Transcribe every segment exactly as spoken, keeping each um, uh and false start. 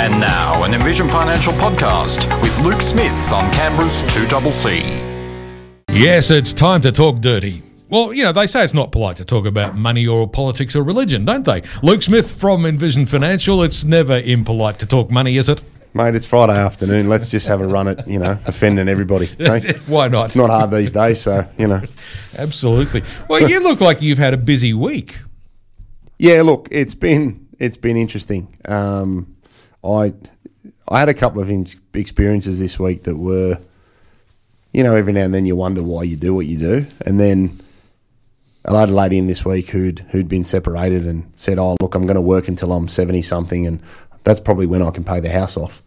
And now, an Envision Financial podcast with Luke Smith on Canberra's two C C. Yes, it's time to talk dirty. Well, you know, they say it's not polite to talk about money or politics or religion, don't they? Luke Smith from Envision Financial, it's never impolite to talk money, is it? Mate, it's Friday afternoon. Let's just have a run at, you know, offending everybody. Mate. Why not? It's not hard these days, so, you know. Absolutely. Well, you look like you've had a busy week. Yeah, look, it's been it's been interesting. Um, I I had a couple of in- experiences this week that were, you know, every now and then you wonder why you do what you do. And then I had a lady in this week who'd who'd been separated and said, oh, look, I'm going to work until I'm seventy-something and that's probably when I can pay the house off.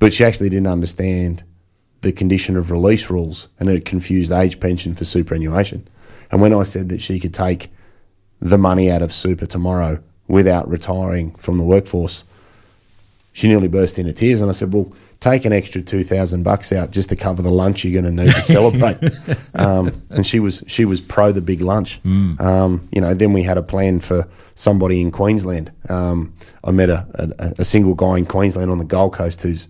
But she actually didn't understand the condition of release rules and it confused age pension for superannuation. And when I said that she could take the money out of super tomorrow without retiring from the workforce, she nearly burst into tears. And I said, well, take an extra two thousand bucks out just to cover the lunch you're going to need to celebrate. um, and she was she was pro the big lunch. Mm. Um, you know, then we had a plan for somebody in Queensland. Um, I met a, a, a single guy in Queensland on the Gold Coast who's,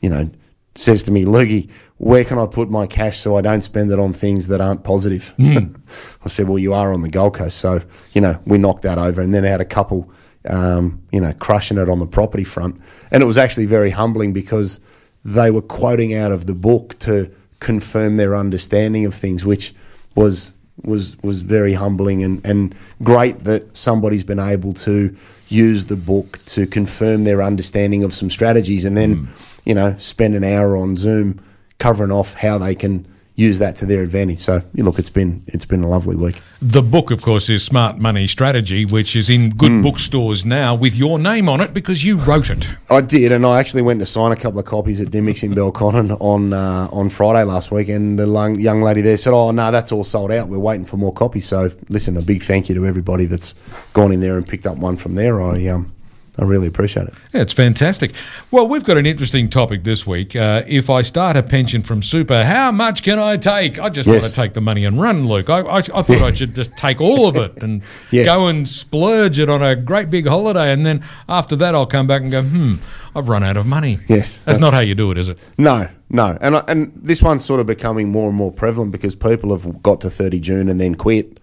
you know, says to me, Loogie, where can I put my cash so I don't spend it on things that aren't positive? Mm. I said, well, you are on the Gold Coast. So, you know, we knocked that over. And then I had a couple, um, you know, crushing it on the property front. And it was actually very humbling because they were quoting out of the book to confirm their understanding of things, which was was was very humbling and, and great that somebody's been able to use the book to confirm their understanding of some strategies and then mm. – you know, spend an hour on Zoom covering off how they can use that to their advantage. So, you look, it's been it's been a lovely week. The book, of course, is Smart Money Strategy, which is in good mm. bookstores now with your name on it because you wrote it. I did, and I actually went to sign a couple of copies at Dimmicks in Belconnen on uh, on Friday last week, and the young lady there said, oh, no, that's all sold out. We're waiting for more copies. So, listen, a big thank you to everybody that's gone in there and picked up one from there. I um. I really appreciate it. Yeah, it's fantastic. Well, we've got an interesting topic this week. Uh, if I start a pension from super, how much can I take? I just yes. want to take the money and run, Luke. I, I, I thought I should just take all of it and yeah. go and splurge it on a great big holiday. And then after that, I'll come back and go, hmm, I've run out of money. Yes. That's, that's not how you do it, is it? No, no. And, I, and this one's sort of becoming more and more prevalent because people have got to thirty June and then quit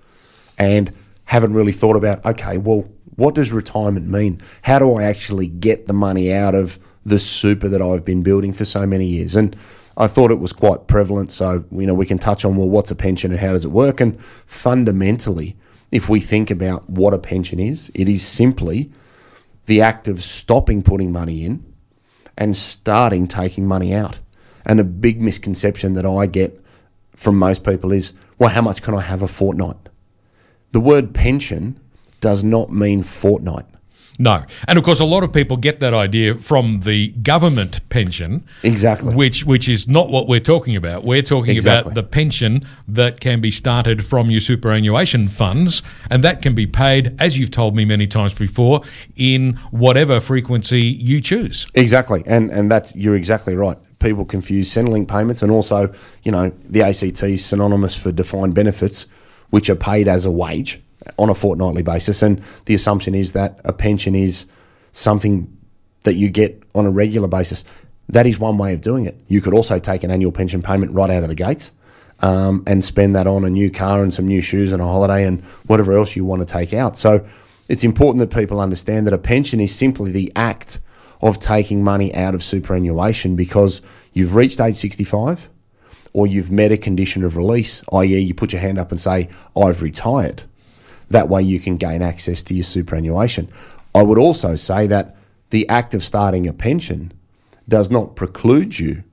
and haven't really thought about, okay, well, what does retirement mean? How do I actually get the money out of the super that I've been building for so many years? And I thought it was quite prevalent. So, you know, we can touch on, well, what's a pension and how does it work? And fundamentally, if we think about what a pension is, it is simply the act of stopping putting money in and starting taking money out. And a big misconception that I get from most people is, well, how much can I have a fortnight? The word pension does not mean fortnight. No. And, of course, a lot of people get that idea from the government pension. Exactly. Which which is not what we're talking about. We're talking exactly. about the pension that can be started from your superannuation funds, and that can be paid, as you've told me many times before, in whatever frequency you choose. Exactly. And and that's you're exactly right. People confuse Centrelink payments and also, you know, the A C T is synonymous for defined benefits, which are paid as a wage on a fortnightly basis, and the assumption is that a pension is something that you get on a regular basis. That is one way of doing it. You could also take an annual pension payment right out of the gates um, and spend that on a new car and some new shoes and a holiday and whatever else you want to take out. So it's important that people understand that a pension is simply the act of taking money out of superannuation because you've reached age sixty-five or you've met a condition of release, that is you put your hand up and say, I've retired. That way you can gain access to your superannuation. I would also say that the act of starting a pension does not preclude you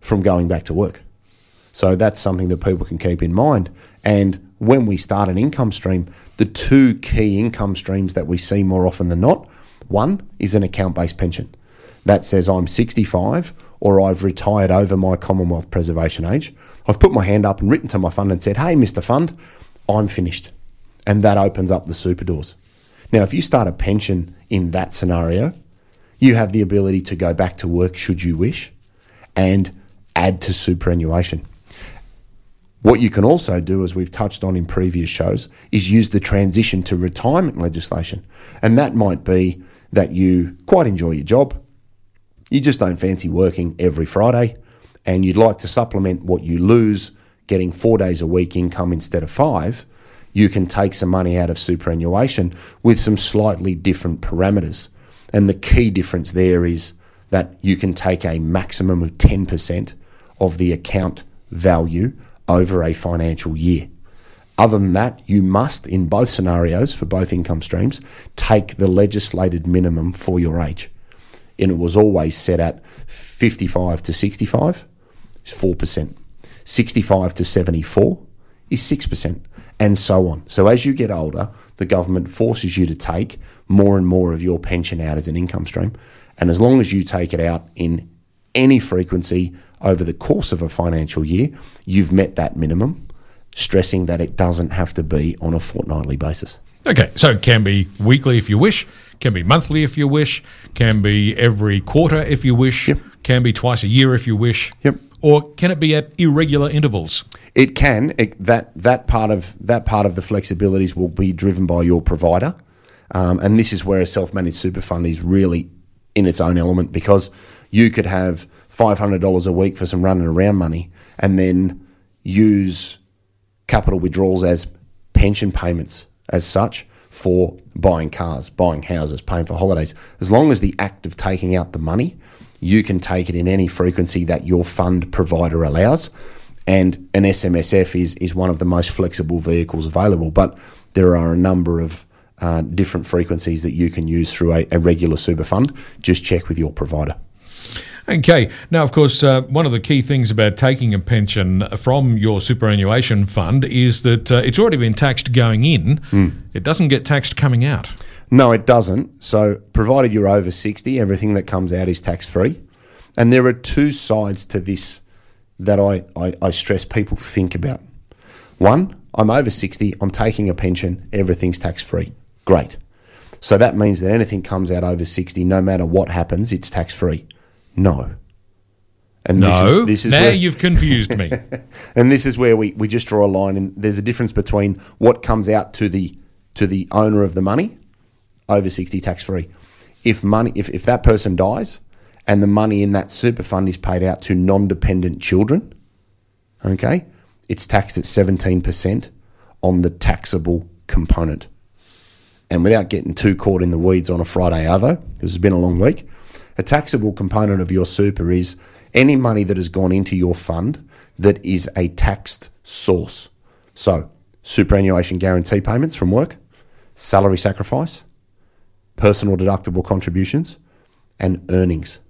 from going back to work. So that's something that people can keep in mind. And when we start an income stream, the two key income streams that we see more often than not, one is an account-based pension. That says I'm sixty-five or I've retired over my Commonwealth preservation age. I've put my hand up and written to my fund and said, hey, Mister Fund, I'm finished. And that opens up the super doors. Now, if you start a pension in that scenario, you have the ability to go back to work should you wish and add to superannuation. What you can also do, as we've touched on in previous shows, is use the transition to retirement legislation. And that might be that you quite enjoy your job, you just don't fancy working every Friday and you'd like to supplement what you lose getting four days a week income instead of five, you can take some money out of superannuation with some slightly different parameters. And the key difference there is that you can take a maximum of ten percent of the account value over a financial year. Other than that, you must, in both scenarios for both income streams, take the legislated minimum for your age. And it was always set at fifty-five to sixty-five, is four percent. sixty-five to seventy-four is six percent, and so on. So as you get older, the government forces you to take more and more of your pension out as an income stream. And as long as you take it out in any frequency over the course of a financial year, you've met that minimum, stressing that it doesn't have to be on a fortnightly basis. Okay, so it can be weekly if you wish, can be monthly if you wish, can be every quarter if you wish, yep. Can be twice a year if you wish. Yep. Or can it be at irregular intervals? It can. It, that that part of that part of the flexibilities will be driven by your provider, um, and this is where a self-managed super fund is really in its own element, because you could have five hundred dollars a week for some running around money, and then use capital withdrawals as pension payments, as such, for buying cars, buying houses, paying for holidays. As long as the act of taking out the money, you can take it in any frequency that your fund provider allows, and an S M S F is, is one of the most flexible vehicles available, but there are a number of uh, different frequencies that you can use through a, a regular super fund. Just check with your provider. Okay. Now, of course, uh, one of the key things about taking a pension from your superannuation fund is that uh, it's already been taxed going in. Mm. It doesn't get taxed coming out. No, it doesn't. So provided you're over sixty, everything that comes out is tax-free. And there are two sides to this that I, I, I stress people think about. One, I'm over sixty, I'm taking a pension, everything's tax-free. Great. So that means that anything comes out over sixty, no matter what happens, it's tax-free. No. And no, this is, this is now where, you've confused me. And this is where we, we just draw a line, and there's a difference between what comes out to the to the owner of the money, over sixty tax-free. If money, if, if that person dies and the money in that super fund is paid out to non-dependent children, okay, it's taxed at seventeen percent on the taxable component. And without getting too caught in the weeds on a Friday arvo, this has been a long week, a taxable component of your super is any money that has gone into your fund that is a taxed source. So superannuation guarantee payments from work, salary sacrifice, personal deductible contributions, and earnings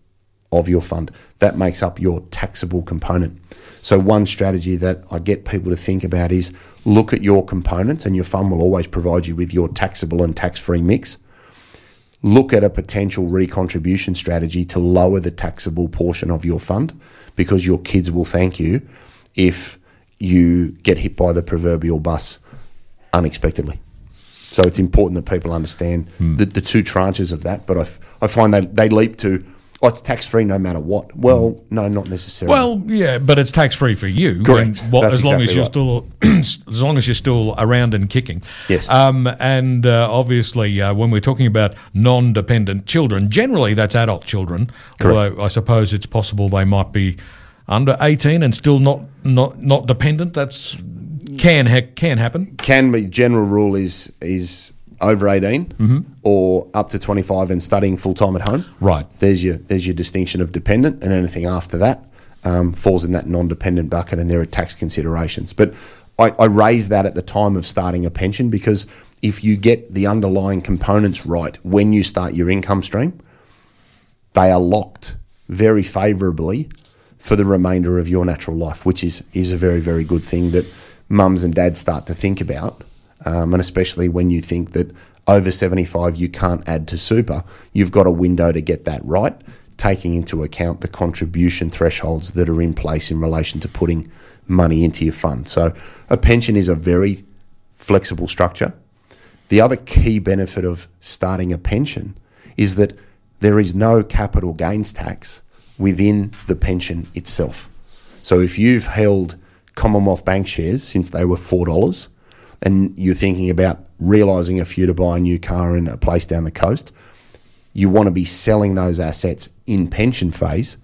of your fund. That makes up your taxable component. So one strategy that I get people to think about is look at your components, and your fund will always provide you with your taxable and tax-free mix. Look at a potential recontribution strategy to lower the taxable portion of your fund, because your kids will thank you if you get hit by the proverbial bus unexpectedly. So it's important that people understand hmm. the, the two tranches of that, but I, f- I find they, they leap to, oh, it's tax-free no matter what. Well, hmm. no, not necessarily. Well, yeah, but it's tax-free for you. Correct. What, That's as long exactly as you're right. still, as long as you're still around and kicking. Yes. Um, and uh, obviously, uh, when we're talking about non-dependent children, generally that's adult children. Correct. Although I suppose it's possible they might be under eighteen and still not not, not dependent. That's Can ha- can happen. Can be. General rule is is over eighteen mm-hmm. or up to twenty-five and studying full time at home. Right. There's your there's your distinction of dependent, and anything after that um, falls in that non-dependent bucket, and there are tax considerations. But I, I raise that at the time of starting a pension, because if you get the underlying components right when you start your income stream, they are locked very favourably for the remainder of your natural life, which is is a very, very good thing that mums and dads start to think about, um, and especially when you think that over seventy-five you can't add to super, you've got a window to get that right, taking into account the contribution thresholds that are in place in relation to putting money into your fund. So a pension is a very flexible structure. The other key benefit of starting a pension is that there is no capital gains tax within the pension itself. So if you've held Commonwealth Bank shares since they were four dollars and you're thinking about realising a few to buy a new car in a place down the coast, you want to be selling those assets in pension phase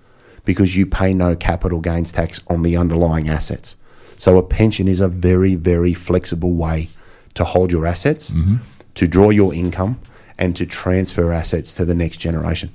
because you pay no capital gains tax on the underlying assets. So a pension is a very, very flexible way to hold your assets, mm-hmm. to draw your income, and to transfer assets to the next generation.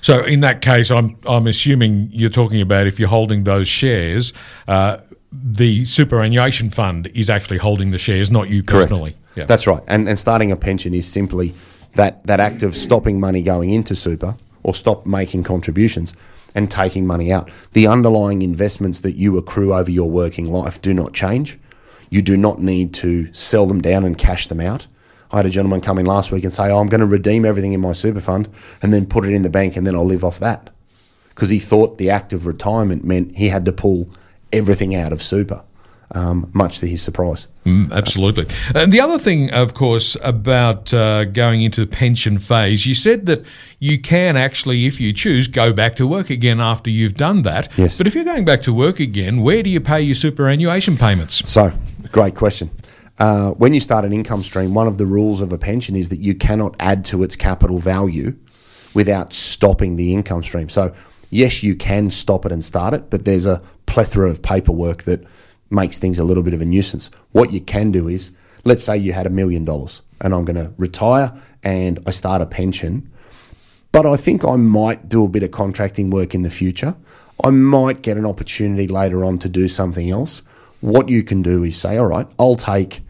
So in that case, I'm I'm assuming you're talking about if you're holding those shares, uh, the superannuation fund is actually holding the shares, not you personally. Correct. Yeah. That's right. And and starting a pension is simply that, that act of stopping money going into super or stop making contributions and taking money out. The underlying investments that you accrue over your working life do not change. You do not need to sell them down and cash them out. I had a gentleman come in last week and say, oh, I'm going to redeem everything in my super fund and then put it in the bank and then I'll live off that, because he thought the act of retirement meant he had to pull everything out of super, um, much to his surprise. Mm, absolutely. And the other thing, of course, about uh, going into the pension phase, you said that you can actually, if you choose, go back to work again after you've done that. Yes. But if you're going back to work again, where do you pay your superannuation payments? So, great question. Uh, when you start an income stream, one of the rules of a pension is that you cannot add to its capital value without stopping the income stream. So, yes, you can stop it and start it, but there's a plethora of paperwork that makes things a little bit of a nuisance. What you can do is, let's say you had a million dollars and I'm going to retire and I start a pension, but I think I might do a bit of contracting work in the future. I might get an opportunity later on to do something else. What you can do is say, all right, I'll take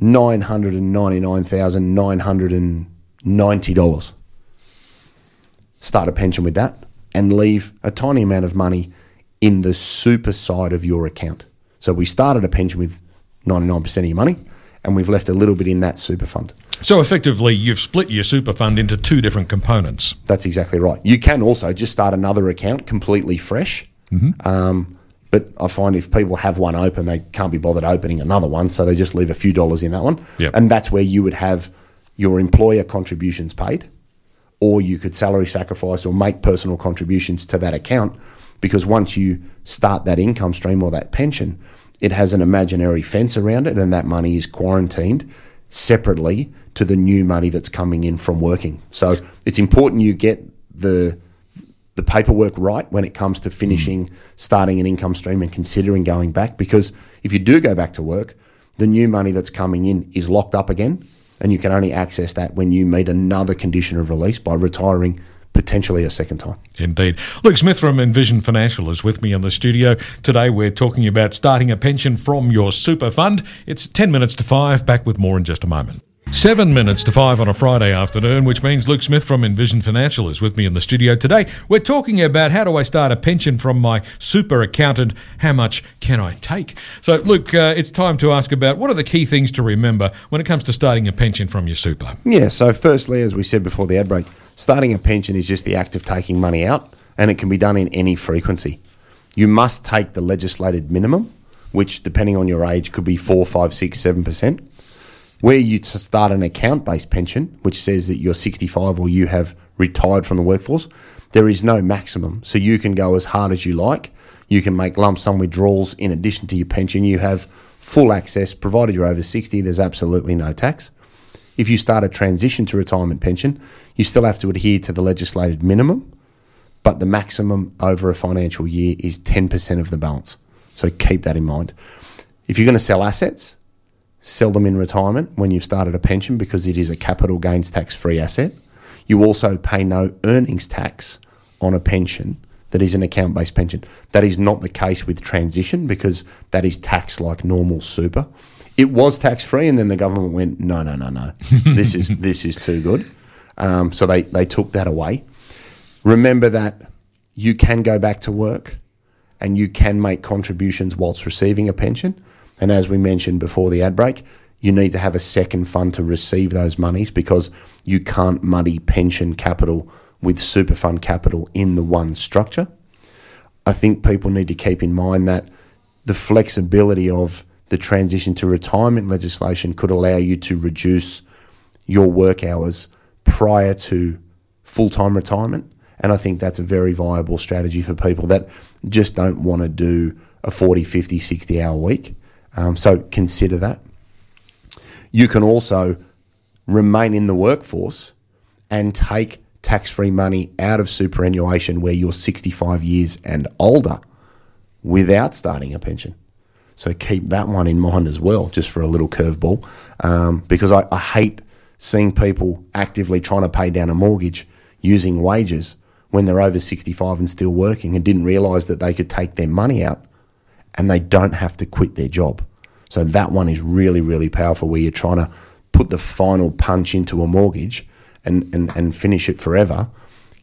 nine hundred ninety-nine thousand nine hundred ninety dollars, start a pension with that, and leave a tiny amount of money in the super side of your account. So we started a pension with ninety-nine percent of your money, and we've left a little bit in that super fund. So effectively, you've split your super fund into two different components. That's exactly right. You can also just start another account completely fresh. Mm-hmm. Um, But I find if people have one open, they can't be bothered opening another one, so they just leave a few dollars in that one. Yep. And that's where you would have your employer contributions paid, or you could salary sacrifice or make personal contributions to that account, because once you start that income stream or that pension, it has an imaginary fence around it, and that money is quarantined separately to the new money that's coming in from working. So it's important you get the... the paperwork right when it comes to finishing, mm. starting an income stream and considering going back, because if you do go back to work, the new money that's coming in is locked up again, and you can only access that when you meet another condition of release by retiring potentially a second time. Indeed. Luke Smith from Envision Financial is with me in the studio. Today we're talking about starting a pension from your super fund. It's ten minutes to five, back with more in just a moment. Seven minutes to five on a Friday afternoon, which means Luke Smith from Envision Financial is with me in the studio today. We're talking about, how do I start a pension from my super account and how much can I take? So, Luke, uh, it's time to ask about what are the key things to remember when it comes to starting a pension from your super? Yeah, so firstly, as we said before the ad break, starting a pension is just the act of taking money out, and it can be done in any frequency. You must take the legislated minimum, which, depending on your age, could be four, five, six, seven percent. Where you start an account-based pension, which says that you're sixty-five or you have retired from the workforce, there is no maximum. So you can go as hard as you like. You can make lump sum withdrawals in addition to your pension. You have full access, provided you're over sixty, there's absolutely no tax. If you start a transition to retirement pension, you still have to adhere to the legislated minimum, but the maximum over a financial year is ten percent of the balance. So keep that in mind. If you're going to sell assets, sell them in retirement when you've started a pension, because it is a capital gains tax-free asset. You also pay no earnings tax on a pension that is an account-based pension. That is not the case with transition, because that is taxed like normal super. It was tax-free, and then the government went, no, no, no, no, this is this is too good. Um, so they, they took that away. Remember that you can go back to work and you can make contributions whilst receiving a pension. And as we mentioned before the ad break, you need to have a second fund to receive those monies, because you can't muddy pension capital with super fund capital in the one structure. I think people need to keep in mind that the flexibility of the transition to retirement legislation could allow you to reduce your work hours prior to full-time retirement. And I think that's a very viable strategy for people that just don't want to do a forty, fifty, sixty hour week. Um, so consider that. You can also remain in the workforce and take tax-free money out of superannuation where you're sixty-five years and older without starting a pension. So keep that one in mind as well, just for a little curveball, um, because I, I hate seeing people actively trying to pay down a mortgage using wages when they're over sixty-five and still working and didn't realise that they could take their money out and they don't have to quit their job. So that one is really, really powerful, where you're trying to put the final punch into a mortgage and, and, and finish it forever.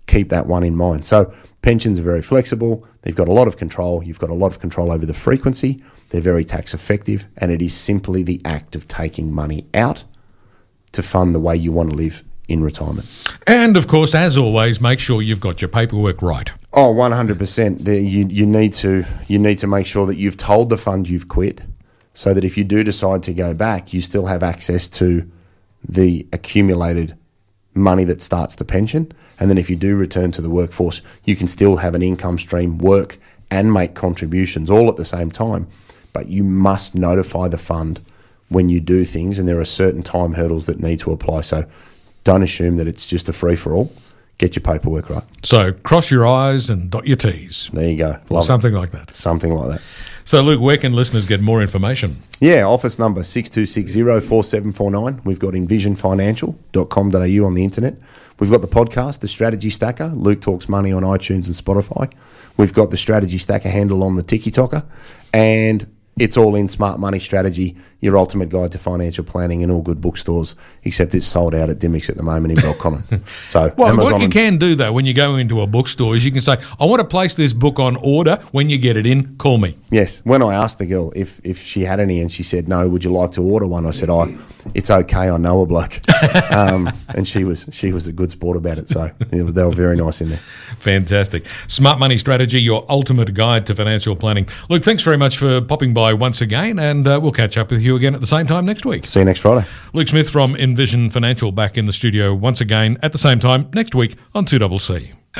Keep that one in mind. So pensions are very flexible. They've got a lot of control. You've got a lot of control over the frequency. They're very tax effective, and it is simply the act of taking money out to fund the way you want to live in retirement. And of course, as always, make sure you've got your paperwork right. Oh, one hundred percent. The, you, you need to you need to make sure that you've told the fund you've quit, so that if you do decide to go back, you still have access to the accumulated money that starts the pension. And then if you do return to the workforce, you can still have an income stream, work and make contributions all at the same time. But you must notify the fund when you do things, and there are certain time hurdles that need to apply. So don't assume that it's just a free-for-all. Get your paperwork right. So cross your I's and dot your T's. There you go. Or something like that. Something like that. So, Luke, where can listeners get more information? Yeah, office number six two six zero four seven four nine. We've got envision financial dot com dot a u on the internet. We've got the podcast, The Strategy Stacker. Luke Talks Money on iTunes and Spotify. We've got The Strategy Stacker handle on the Tiki Toker. And it's all in Smart Money Strategy, your ultimate guide to financial planning, in all good bookstores, except it's sold out at Dimmicks at the moment in Belconnen. So, well, Amazon what you can do, though, when you go into a bookstore is you can say, I want to place this book on order. When you get it in, call me. Yes. When I asked the girl if, if she had any and she said, no, would you like to order one? I said, oh, it's okay. I know a bloke. um, and she was she was a good sport about it. So they were very nice in there. Fantastic. Smart Money Strategy, your ultimate guide to financial planning. Luke, thanks very much for popping by once again, and uh, we'll catch up with you again at the same time next week. See you next Friday. Luke Smith from Envision Financial back in the studio once again at the same time next week on two C C.